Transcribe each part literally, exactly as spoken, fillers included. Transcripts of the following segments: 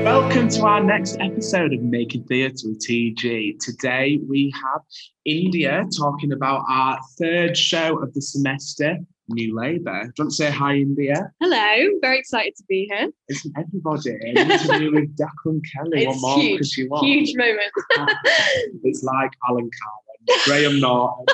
Welcome to our next episode of Naked Theatre with T G. Today we have India talking about our third show of the semester, New Labour. Do you want to say hi, India? Hello, very excited to be here. It's everybody interview with Declan Kelly. It's one more because you want. Huge moment. It's like Alan Carr, Graham Norton,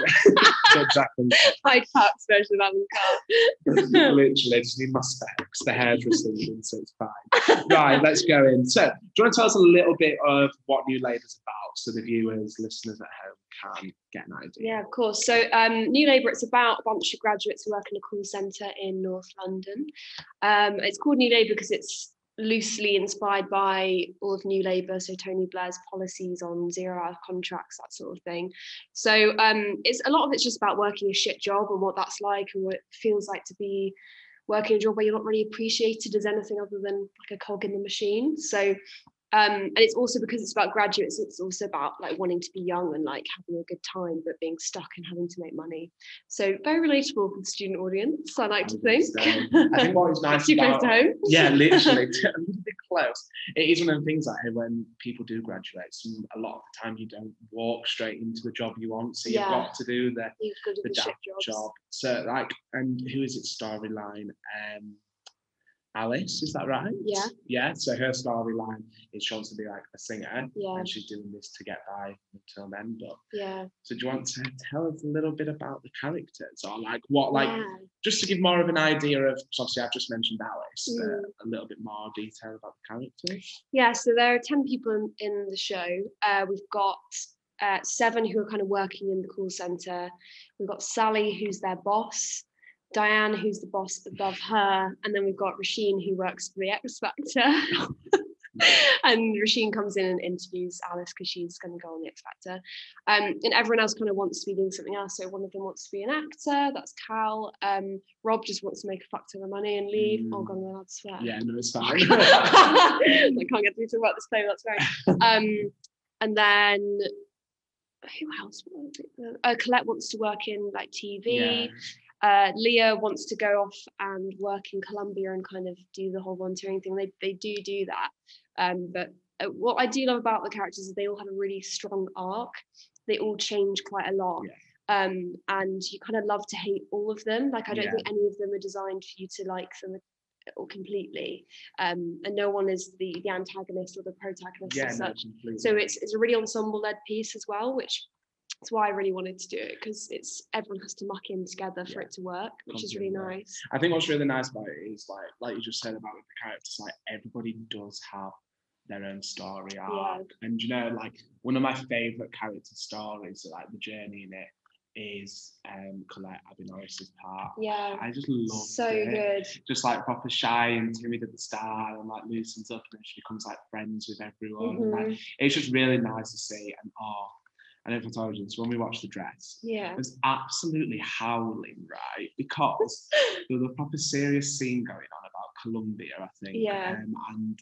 Declan. Hyde Park's version of Alan Carr. Literally, just need my specs. The hair's receding, so it's fine. Right, let's go in. So, do you want to tell us a little bit of what New Labour's about, so the viewers, listeners at home can get an idea? Yeah, of course. So um, New Labour, it's about a bunch of graduates who work in a call centre in North London. Um, it's called New Labour because it's loosely inspired by all of New Labour, so Tony Blair's policies on zero-hour contracts, that sort of thing. So um, it's a lot of it's just about working a shit job and what that's like and what it feels like to be working a job where you're not really appreciated as anything other than like a cog in the machine. So Um, and it's also because it's about graduates, it's also about like wanting to be young and like having a good time, but being stuck and having to make money. So very relatable for the student audience, I like I to think. So. I think what is nice too about, close to home. Yeah, literally, a little bit close. It is one of the things that like, when people do graduate, a lot of the time you don't walk straight into the job you want, so you've yeah. got to do the, to the, the job. job. So like, and who is its storyline? Um, Alice, is that right? Yeah. Yeah, so her storyline is she wants to be like a singer, yeah. and she's doing this to get by until then. But yeah. So do you want to tell us a little bit about the characters, or like what, like yeah. just to give more of an idea of? So obviously, I've just mentioned Alice. Mm. Uh, a little bit more detail about the characters. Yeah. So there are ten people in, in the show. Uh, we've got uh, seven who are kind of working in the call centre. We've got Sally, who's their boss. Diane, who's the boss above her, and then we've got Rasheen, who works for the X Factor. And Rasheen comes in and interviews Alice because she's going to go on the X Factor. Um, and everyone else kind of wants to be doing something else. So one of them wants to be an actor, that's Cal. Um, Rob just wants to make a fuck ton of money and leave. Mm. Oh, God, I'm allowed to swear. Yeah, no, it's fine. I can't get through to work this play, that's right. Um, and then... who else? Uh, Colette wants to work in, like, T V. Yeah. Uh, Leah wants to go off and work in Colombia and kind of do the whole volunteering thing. They they do do that. Um, but what I do love about the characters is they all have a really strong arc. They all change quite a lot. Yeah. Um, and you kind of love to hate all of them. Like, I don't yeah. think any of them are designed for you to like them or completely. Um, and no one is the, the antagonist or the protagonist yeah, as such. No, so it's, it's a really ensemble-led piece as well, which... that's why I really wanted to do it, because it's everyone has to muck in together for yeah. it to work, which Completely. is really nice. I think what's really nice about it is like, like you just said about with the characters, like everybody does have their own story arc, yeah. and you know, like one of my favourite character stories, like the journey in it, is um Colette Abinoris's part. Yeah, I just love so it. good. Just like proper shy and timid at the start, and like loosens up, and then she becomes like friends with everyone. Mm-hmm. And, like, it's just really nice to see, and oh. and if I told you this, when we watched The Dress, yeah. it was absolutely howling, right? Because there was a proper serious scene going on about Colombia, I think. Yeah. Um, and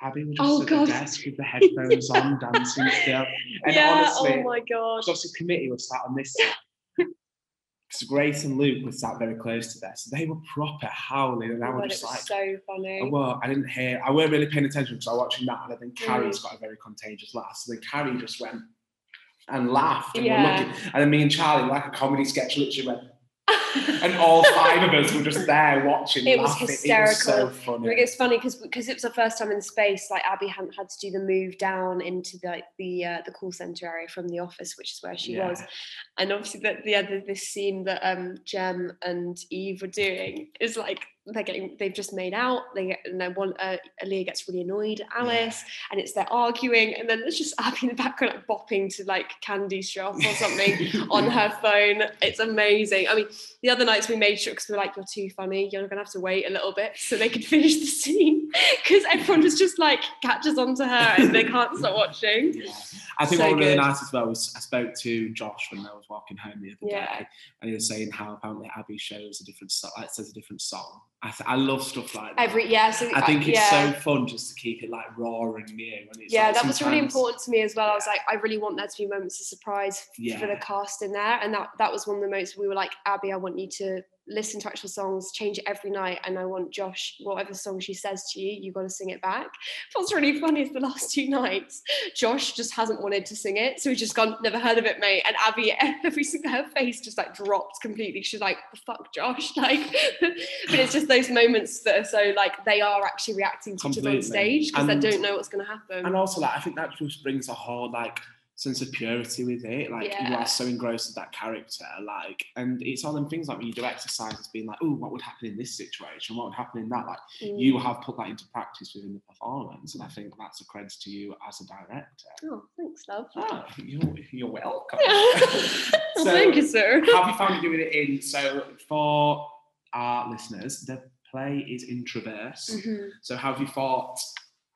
Abby was just oh, at God. the desk with the headphones yeah. on, dancing still. And yeah, honestly, oh my God. Obviously, the committee was sat on this side. So Grace and Luke were sat very close to this. They were proper howling, and oh I was God, just it was like, "So funny!" I, were, I didn't hear. I weren't really paying attention because I was watching that, and I think Carrie's mm. got a very contagious laugh. So then Carrie just went and laughed and yeah. we're looking, and then me and Charlie, like a comedy sketch, literally went and all five of us were just there watching, it laughing. Was hysterical. It was so funny. It's funny because because it was the first time in space, like Abby hadn't had to do the move down into the, like the uh, the call centre area from the office, which is where she yeah. was. And obviously that the other this scene that um Jem and Eve were doing is like they're getting they've just made out, they get, and then one uh, Leah gets really annoyed at Alice yeah. and it's they're arguing, and then there's just Abby in the background like bopping to like Candy Shop or something on her phone. It's amazing. I mean, the other nights we made sure, because we were like, you're too funny, you're gonna have to wait a little bit so they could finish the scene, because everyone was just like catches on to her and they can't stop watching. yeah. I think so what was really nice as well was I spoke to Josh when I was walking home the other yeah. day, and he was saying how apparently Abby shows a different song, like says a different song. I, th- I love stuff like that. Every yeah, so, I think uh, it's yeah. so fun just to keep it like raw and new. And it's, yeah, like, that sometimes... was really important to me as well. I was like, I really want there to be moments of surprise yeah. for the cast in there, and that that was one of the moments we were like, Abby, I want you to listen to actual songs, change it every night, and I want Josh, whatever song she says to you, you got to sing it back. What's really funny is the last two nights, Josh just hasn't wanted to sing it, so he's just gone, never heard of it, mate. And Abby, every single, her face just like dropped completely. She's like, fuck Josh, like. But it's just those moments that are so like, they are actually reacting to completely. Each other on stage because they don't know what's going to happen. And also, like, I think that just brings a whole like sense of purity with it, like yeah. you are so engrossed with that character, like, and it's all them things like when you do exercises, being like, oh, what would happen in this situation, what would happen in that, like mm. you have put that into practice within the performance, and I think that's a credit to you as a director. Oh, thanks, love. Ah, you're, you're welcome. So, thank you, sir. Have you found doing it in, so for our listeners, the play is in Traverse, mm-hmm. so have you thought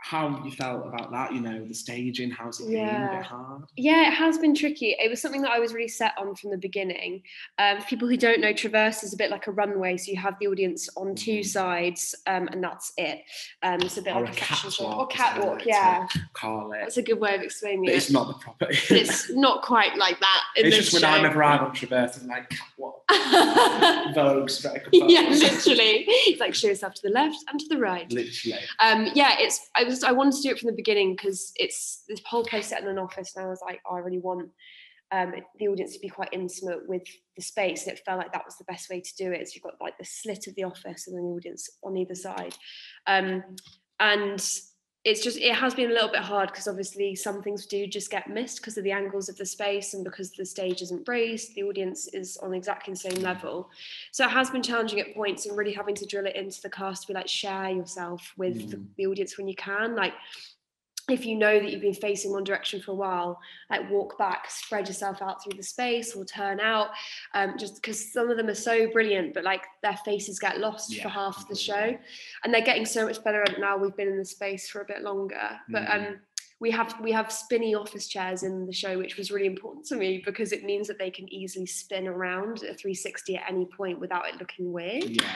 how you felt about that, you know, the staging, how's it yeah. been, a bit hard? Yeah, it has been tricky. It was something that I was really set on from the beginning. Um, for people who don't know, Traverse is a bit like a runway, so you have the audience on two sides, um, and that's it. Um, it's a bit or like a catwalk. Or catwalk, like yeah. Call it. That's a good way of explaining but it. It's not the proper... It's not quite like that in It's just show. When I never arrive on Traverse, I'm like, catwalk. Vogue, straight Yeah, literally. It's like, show yourself to the left and to the right. Literally. Um, yeah, it's... I was I wanted to do it from the beginning because it's this whole place set in an office, and I was like, oh, I really want um, the audience to be quite intimate with the space, and it felt like that was the best way to do it. So you've got like the slit of the office and then the audience on either side, um, and it's just, it has been a little bit hard because obviously some things do just get missed because of the angles of the space and because the stage isn't braced, the audience is on exactly the same level. So it has been challenging at points and really having to drill it into the cast to be like, share yourself with mm. the, the audience when you can. Like, if you know that you've been facing one direction for a while, like walk back, spread yourself out through the space or turn out, um, just because some of them are so brilliant, but like their faces get lost yeah, for half the show. And they're getting so much better at it now. We've been in the space for a bit longer, but mm. um, we have we have spinny office chairs in the show, which was really important to me because it means that they can easily spin around a three sixty at any point without it looking weird. Yeah.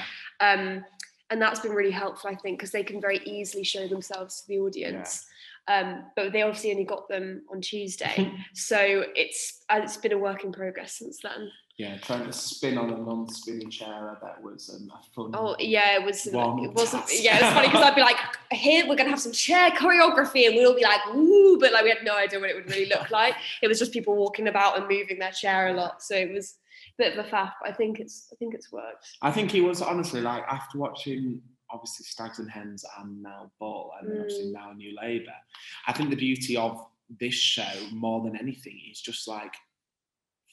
Um, and that's been really helpful, I think, because they can very easily show themselves to the audience. Yeah. Um, but they obviously only got them on Tuesday, so it's it's been a work in progress since then. Yeah, trying to spin on a non-spinning chair, that was um, a fun. Oh yeah, it was. Like, it wasn't. Yeah, it was funny because I'd be like, "Here, we're gonna have some chair choreography," and we'd all be like, "Woo!" But like, we had no idea what it would really look like. It was just people walking about and moving their chair a lot, so it was a bit of a faff. But I think it's I think it's worked. I think it was honestly like after watching. Obviously Stags and Hens and now Ball and mm. obviously now New Labour. I think the beauty of this show more than anything is just like,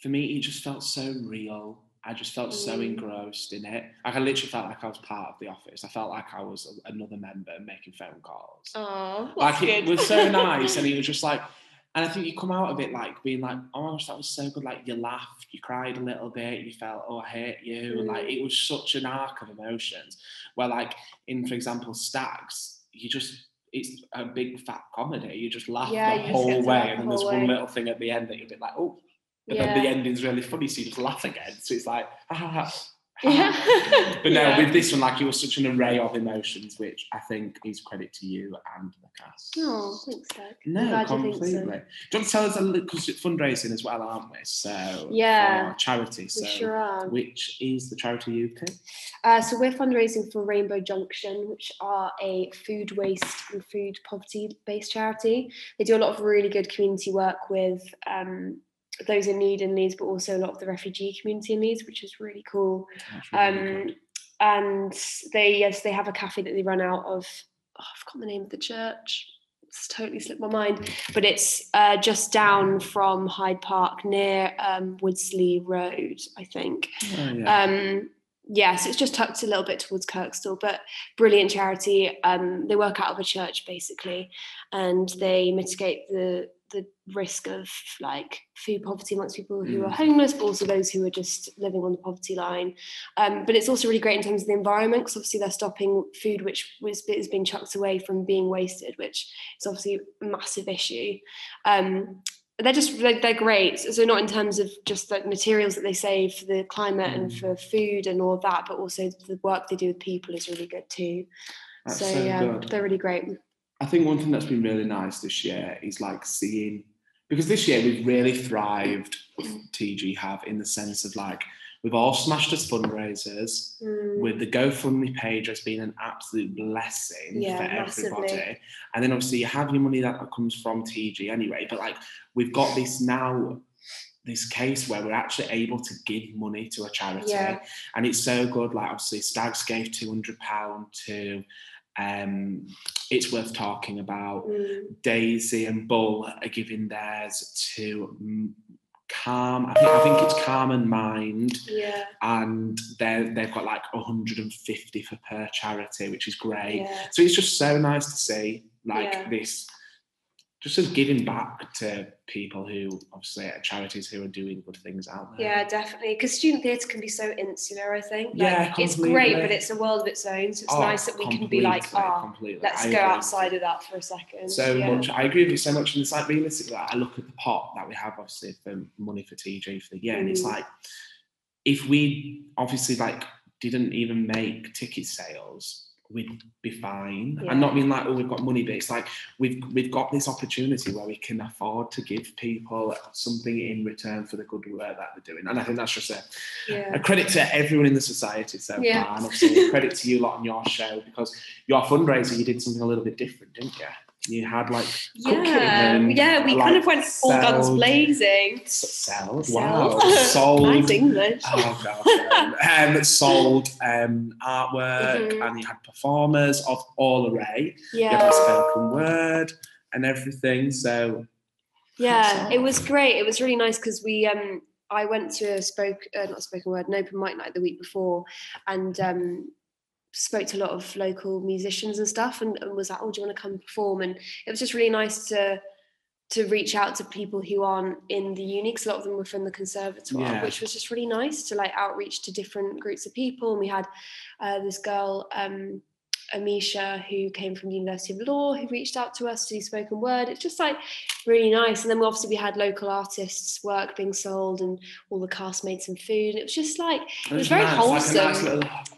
for me, it just felt so real. I just felt mm. so engrossed in it. Like I literally felt like I was part of the office. I felt like I was a, another member making phone calls. Oh, like good. It was so nice, and it was just like, and I think you come out of it like being like, oh my gosh, that was so good. Like you laughed, you cried a little bit, you felt, oh, I hate you. Mm. Like it was such an arc of emotions where like in, for example, Stags, you just, it's a big fat comedy. You just laugh yeah, the whole way. The and then there's way. One little thing at the end that you're a bit like, oh, but yeah. then the ending's really funny. So you just laugh again. So it's like, ha ha ha. Yeah. But no, yeah. with this one, like, it was such an array of emotions, which I think is credit to you and the cast. Oh, thanks, Doug. No, completely. So. Do you want to tell us a little, because it's fundraising as well, aren't we? So, yeah, for our charity. So, we sure are. Which is the charity you pick? Uh, so, we're fundraising for Rainbow Junction, which are a food waste and food poverty based charity. They do a lot of really good community work with, um, those in need in Leeds, but also a lot of the refugee community in Leeds, which is really cool. Really um, cool. And they, yes, they have a cafe that they run out of. Oh, I forgot the name of the church. It's totally slipped my mind. But it's uh, just down from Hyde Park near um, Woodsley Road, I think. Oh, yeah. Um, yes, yeah, so it's just tucked a little bit towards Kirkstall, but brilliant charity. Um, they work out of a church, basically, and they mitigate the the risk of like food poverty amongst people who mm. are homeless, but also those who are just living on the poverty line. Um, but it's also really great in terms of the environment, because obviously they're stopping food which was, is being chucked away from being wasted, which is obviously a massive issue. Um, they're just, they're, they're great. So not in terms of just the materials that they save for the climate mm. and for food and all that, but also the work they do with people is really good too. That's so, so yeah, good. They're really great. I think one thing that's been really nice this year is like seeing, because this year we've really thrived, T G have, in the sense of like We've all smashed as fundraisers. Mm. With the GoFundMe page has been an absolute blessing yeah, for everybody. Massively. And then obviously you have your money that comes from T G anyway. But like we've got this now, this case where we're actually able to give money to a charity. Yeah. And it's so good. Like obviously Stags gave two hundred pounds to... Um, it's worth talking about. Mm. Daisy and Bull are giving theirs to Calm. I think, I think it's Calm and Mind. Yeah. And they've got like one hundred fifty for per charity, which is great. Yeah. So it's just so nice to see like yeah. this, just as giving back to people who obviously are charities who are doing good things out there. Yeah, definitely. Because student theatre can be so insular, I think. Like, yeah, it's great, but it's a world of its own. So it's oh, nice that we can be like, ah, oh, let's I go agree. outside of that for a second. So yeah. much. I agree with you so much. And it's like realistically, like, I look at the pot that we have, obviously, for money for T G for the year. Mm. And it's like, if we obviously like didn't even make ticket sales, we'd be fine. Yeah. And not mean like, oh, we've got money, but it's like we've we've got this opportunity where we can afford to give people something in return for the good work that they're doing. And I think that's just a, yeah. a credit to everyone in the society so yeah. far, and obviously a credit to you lot on your show, because your fundraiser, you did something a little bit different, didn't you? You had like cooking yeah, and, yeah, we like, kind of went all guns blazing. Sold, wow, sold. Nice English. Oh god, um, um, sold um, artwork, mm-hmm. and you had performers of all array. Yeah, you had a spoken word and everything. So yeah, it was great. It was really nice because we. Um, I went to a spoke, uh, not a spoken word, an open mic night the week before, and. Um, spoke to a lot of local musicians and stuff, and, and was like, oh, do you want to come perform? And it was just really nice to to reach out to people who aren't in the uni, because a lot of them were from the conservatoire, yeah. which was just really nice to like outreach to different groups of people. And we had uh, this girl, um, Amisha, who came from the University of Law, who reached out to us to do spoken word. It's just like really nice. And then we obviously we had local artists' work being sold, and all the cast made some food. It was just like, it was very nice. Wholesome. Like a nice little hub.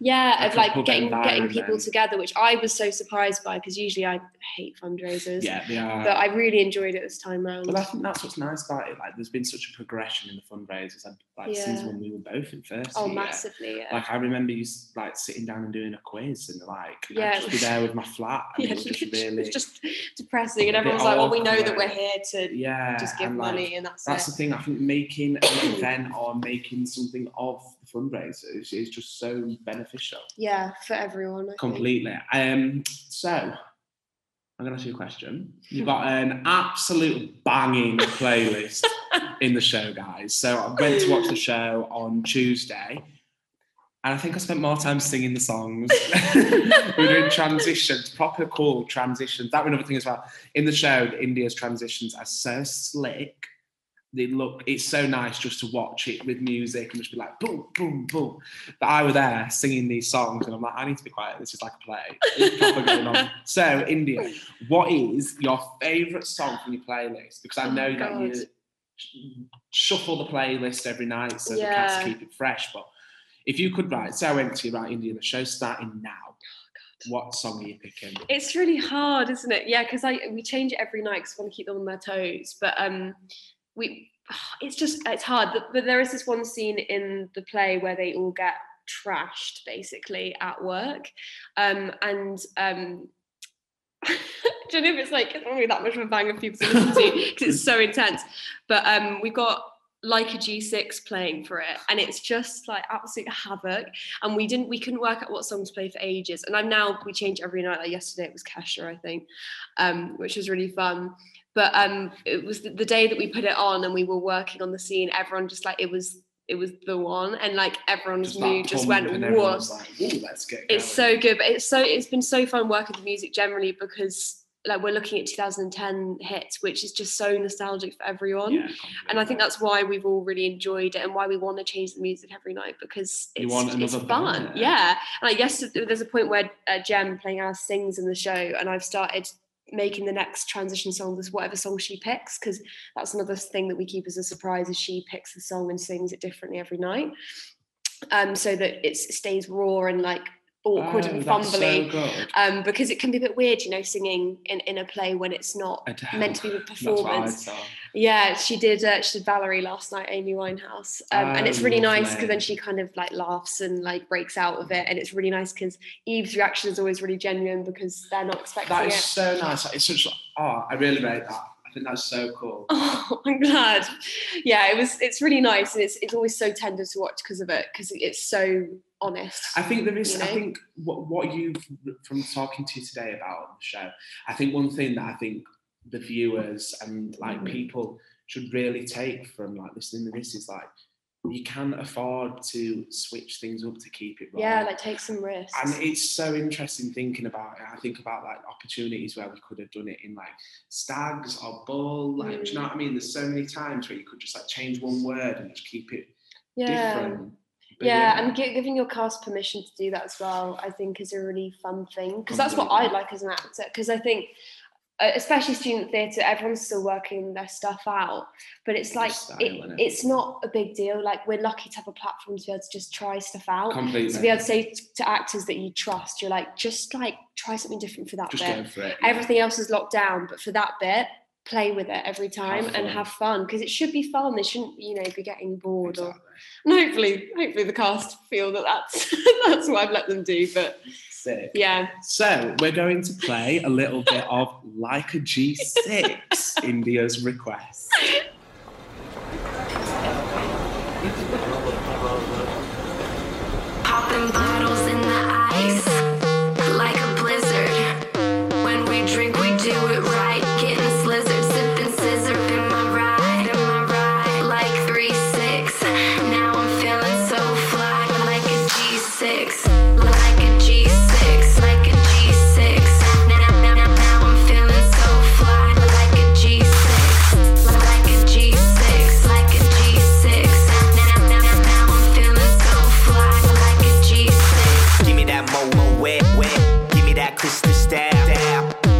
Yeah, like of like getting getting people together, which I was so surprised by, because usually I hate fundraisers. Yeah, they are. But I really enjoyed it this time round. Well, I think that's what's nice about it. Like, there's been such a progression in the fundraisers, like yeah. since when we were both in first. Oh, year. massively. Yeah. Like I remember you like sitting down and doing a quiz, and like yeah, I'd just be there with my flat. And yeah, it was just really, it's just depressing, and everyone's like, "Well, we know that we're here to yeah, just give and money," like, and that's that's it. The thing. I think making an event or making something of the fundraisers is just so beneficial. Yeah, for everyone. I Completely. Think. Um. So, I'm gonna ask you a question. You've got an absolute banging playlist in the show, guys. So I went to watch the show on Tuesday, and I think I spent more time singing the songs. We're doing transitions, proper cool transitions. That was another thing as well. In the show, India's transitions are so slick. They look, it's so nice just to watch it with music and just be like, boom, boom, boom. But I were there singing these songs and I'm like, I need to be quiet. This is like a play. It's proper going on. So, India, what is your favourite song from your playlist? Because I know oh that God. you shuffle the playlist every night so yeah. the cats keep it fresh. But if you could write, so I went to you, right, India, the show's starting now. What song are you picking? It's really hard, isn't it? Yeah, because I we change it every night because I want to keep them on their toes. But, um... We, it's just, it's hard, but there is this one scene in the play where they all get trashed, basically, at work, um, and um, I don't know if it's like, it's not really that much of a bang of people to listen to, because it's so intense, but um, we've got Like a G six playing for it, and it's just like absolute havoc, and we didn't we couldn't work out what song to play for ages, and I'm now, we change every night, like yesterday it was Kesha, I think, um, which was really fun. But um, it was the, the day that we put it on, and we were working on the scene. Everyone just like it was, it was the one, and like everyone's just mood just went. Whoa! Like, it's going. So good, but it's so it's been so fun working with music generally, because like we're looking at two thousand ten hits, which is just so nostalgic for everyone. Yeah, and I think that's why we've all really enjoyed it, and why we want to change the music every night, because it's, you want it's fun. Band, yeah. yeah, and I guess there's a point where uh, Jem playing Alice sings in the show, and I've started making the next transition song is whatever song she picks, because that's another thing that we keep as a surprise, is she picks the song and sings it differently every night, um so that it stays raw and like awkward oh, and fumbly, so um, because it can be a bit weird, you know, singing in, in a play when it's not meant to be a performance. Yeah, she did. Uh, she did Valerie last night, Amy Winehouse, um, oh, and it's really lovely. Nice because then she kind of like laughs and like breaks out of it, and it's really nice because Eve's reaction is always really genuine because they're not expecting it. That is it. So nice. It's such. Oh, I really made that. I think that's so cool. Oh, I'm glad. Yeah, it was. It's really nice, and it's it's always so tender to watch because of it, because it's so honest. I think there is. You know? I think what what you've from talking to you today about on the show. I think one thing that I think the viewers and like mm-hmm. people should really take from like listening to this is like you can afford to switch things up to keep it rolling. Yeah, like take some risks. And it's so interesting thinking about it. I think about like opportunities where we could have done it in like stags or bull, like mm. do you know what I mean? There's so many times where you could just like change one word and just keep it yeah. different. But yeah, yeah, and giving your cast permission to do that as well, I think is a really fun thing. Because that's what I like as an actor. Because I think especially student theatre, everyone's still working their stuff out, but it's like style, it, it? it's not a big deal. Like we're lucky to have a platform to be able to just try stuff out. Completely. To be able to say to, to actors that you trust, you're like, just like try something different for that just bit. Go for it, yeah. Everything else is locked down, but for that bit, play with it every time have and have fun because it should be fun. They shouldn't, you know, be getting bored. Exactly. Or and hopefully, hopefully the cast feel that that's that's what I've let them do. But. Sick. Yeah. So we're going to play a little bit of Like a G six, India's request. Popping bottles in the ice, like a blizzard. When we drink, we do it right. Getting slizzard, sipping scissor in my ride, in my ride. Like three six. Now I'm feeling so fly, like a G six.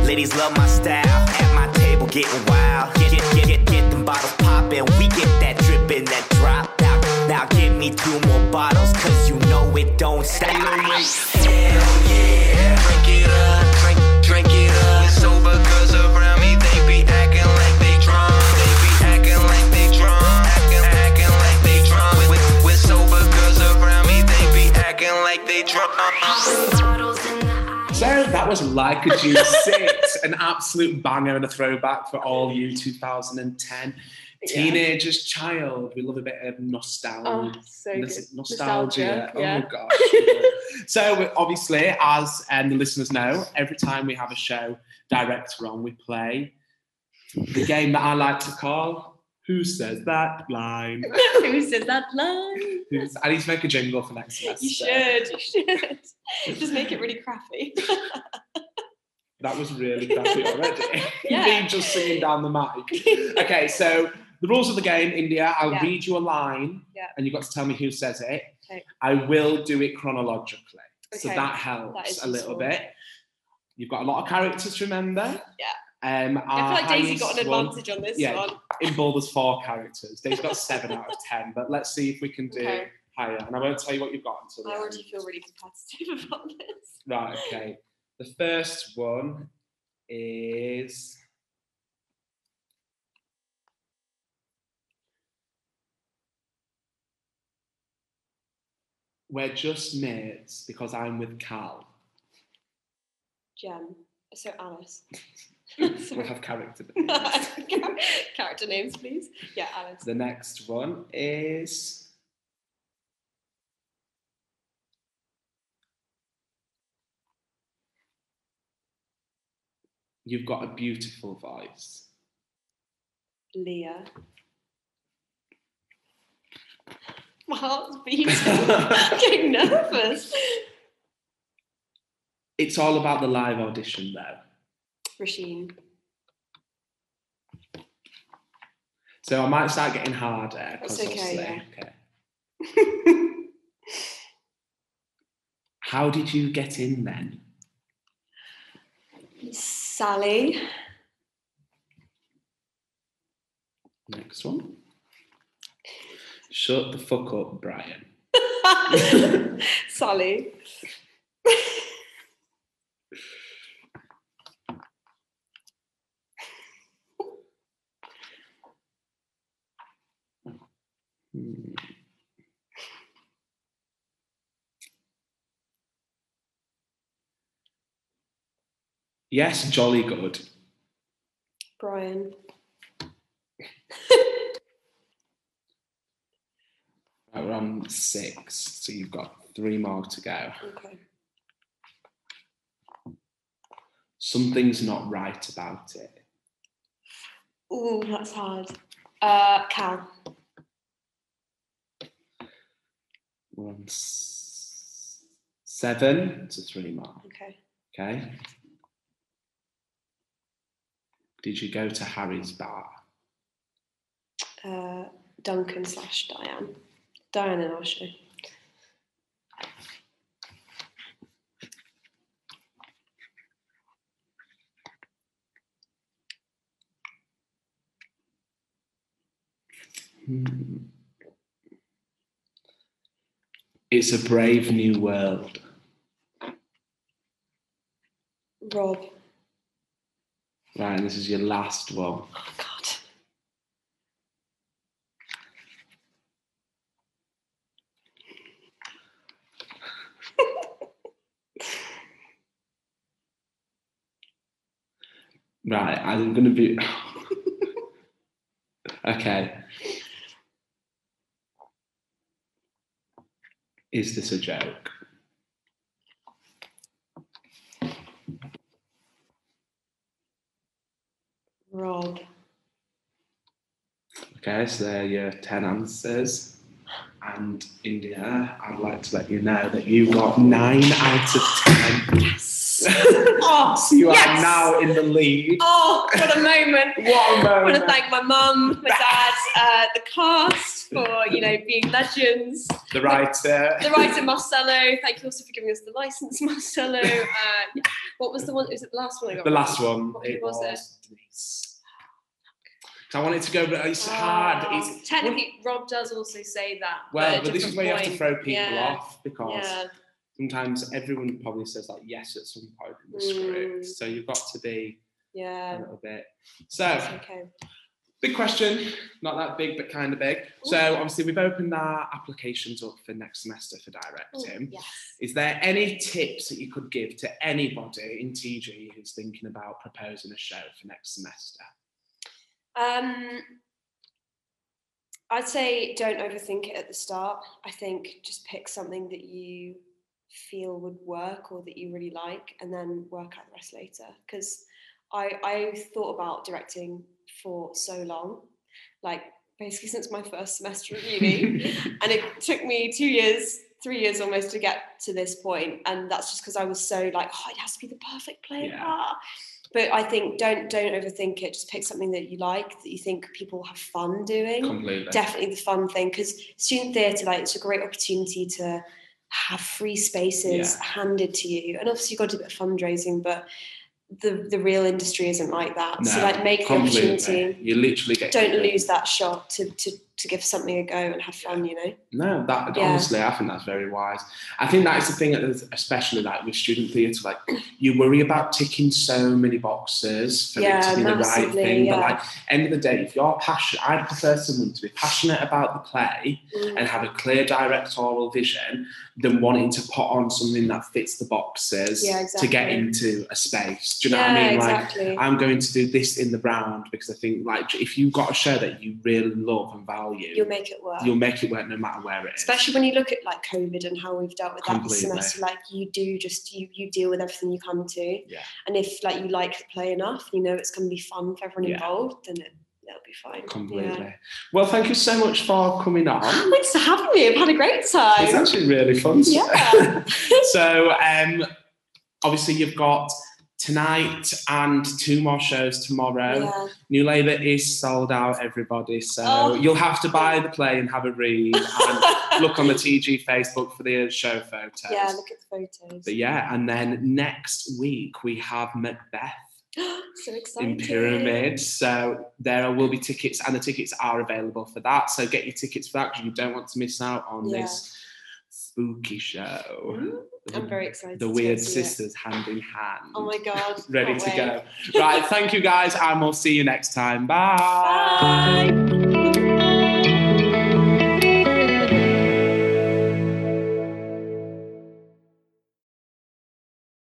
Ladies love my style, at my table getting wild. Get, get, get, get, get them bottles poppin', we get that drippin', that drop out. Now give me two more bottles, cause you know it don't stop. Hell yeah, drink it up, drink, drink it up. It's sober cause around me they be actin' like they drunk. They be actin' like they drunk, actin', actin' like they drunk. We're, we're sober cause around me they be actin' like they drunk. So that was Like a G six, an absolute banger and a throwback for all you two thousand ten teenagers, yeah. Child. We love a bit of nostalgia. Oh, so Nos- nostalgia. nostalgia. Yeah. Oh my gosh. So obviously, as um, the listeners know, every time we have a show director on, we play the game that I like to call Who Says That Line? Who Says That Line? I need to make a jingle for next semester. You should, you should. Just make it really crappy. That was really crappy already. Yeah. Me just singing down the mic. Okay, so the rules of the game, India, I'll yeah. read you a line yeah. and you've got to tell me who says it. Okay. I will do it chronologically. Okay. So that helps that a little useful. bit. You've got a lot of characters to remember. Yeah. Um, I feel like Daisy got an advantage one, on this yeah, one. In Bull, there's four characters. Daisy got seven out of ten, but let's see if we can do okay. higher. And I won't tell you what you've got until I already end. Feel really competitive about this. Right, okay. The first one is... We're just mates because I'm with Cal. Jen. So Alice. We'll have character names. Character names, please. Yeah, Alice. The next one is... You've got a beautiful voice. Leah. My heart's beating. I'm getting nervous. It's all about the live audition, though. Rasheen. So I might start getting harder. That's okay, yeah. Okay. How did you get in then? Sally. Next one. Shut the fuck up, Brian. Sally. Hmm. Yes, jolly good. Brian. We're on six, so you've got three more to go. Okay. Something's not right about it. Ooh, that's hard. Uh, Cal. We're on s- seven to three more. Okay. Okay. Did you go to Harry's bar? Uh, Duncan slash Diane. Diane and Osho. Hmm. It's a brave new world. Rob. Right, and this is your last one. Oh, God. Right, I'm going to be... Okay. Is this a joke? Rob. Okay, so there are your ten answers. And India, I'd like to let you know that you got nine out of ten. Yes! Oh, so you yes. are now in the lead. Oh, what a moment. What a moment. I want to thank my mum, my dad, uh, the cast for, you know, being legends. The writer. The writer, Marcelo. Thank you also for giving us the licence, Marcelo. Uh, what was the one? Was it the last one I got? The right? last one. What it was, was it? I want it to go, but it's oh, hard. It's, technically, well, Rob does also say that. Well, but this is where point. you have to throw people yeah. off because yeah. sometimes everyone probably says like yes at some point in the mm. script. So you've got to be yeah. a little bit. So, okay. Big question, not that big, but kind of big. Ooh. So obviously we've opened our applications up for next semester for directing. Ooh, yes. Is there any tips that you could give to anybody in T G who's thinking about proposing a show for next semester? Um, I'd say don't overthink it at the start. I think just pick something that you feel would work or that you really like and then work out the rest later. Because I, I thought about directing for so long, like basically since my first semester of uni, and it took me two years three years almost to get to this point, and that's just because I was so like, oh, it has to be the perfect play. Yeah. Ah. But I think don't don't overthink it. Just pick something that you like, that you think people have fun doing. Completely. Definitely the fun thing, because student theatre, like, it's a great opportunity to have free spaces yeah. handed to you, and obviously you've got to do a bit of fundraising, but the the real industry isn't like that. No, so like make the opportunity. You literally get don't lose that shot to to. to give something a go and have fun, you know? No, that yeah. honestly, I think that's very wise. I think that's the thing, especially like with student theatre, like you worry about ticking so many boxes for yeah, it to be the right thing, yeah. but like end of the day, if you're passionate, I'd prefer someone to be passionate about the play mm. and have a clear directorial vision than wanting to put on something that fits the boxes yeah, exactly. to get into a space. Do you know yeah, what I mean? Exactly. Like, I'm going to do this in the round because I think like if you've got a show that you really love and value, You. You'll make it work. You'll make it work no matter where it is. Especially when you look at like COVID and how we've dealt with Completely. that this semester. Like you do just, you you deal with everything you come to. Yeah. And if like you like the play enough, you know it's going to be fun for everyone yeah. involved, then it, it'll be fine. Completely. Yeah. Well, thank you so much for coming on. Thanks for having me. I've had a great time. It's actually really fun. Yeah. So um, obviously you've got tonight and two more shows tomorrow. Yeah. New Labour is sold out, everybody, so oh. you'll have to buy the play and have a read and look on the T G Facebook for the show photos. Yeah, look at the photos. But yeah, and then next week we have Macbeth. So exciting. In Pyramid. So there will be tickets, and the tickets are available for that, so get your tickets for that because you don't want to miss out on yeah. this spooky show. I'm very excited. The Weird Sisters it. hand in hand. Oh my God. Ready to wait. go. Right, thank you guys, and we'll see you next time. Bye. Bye.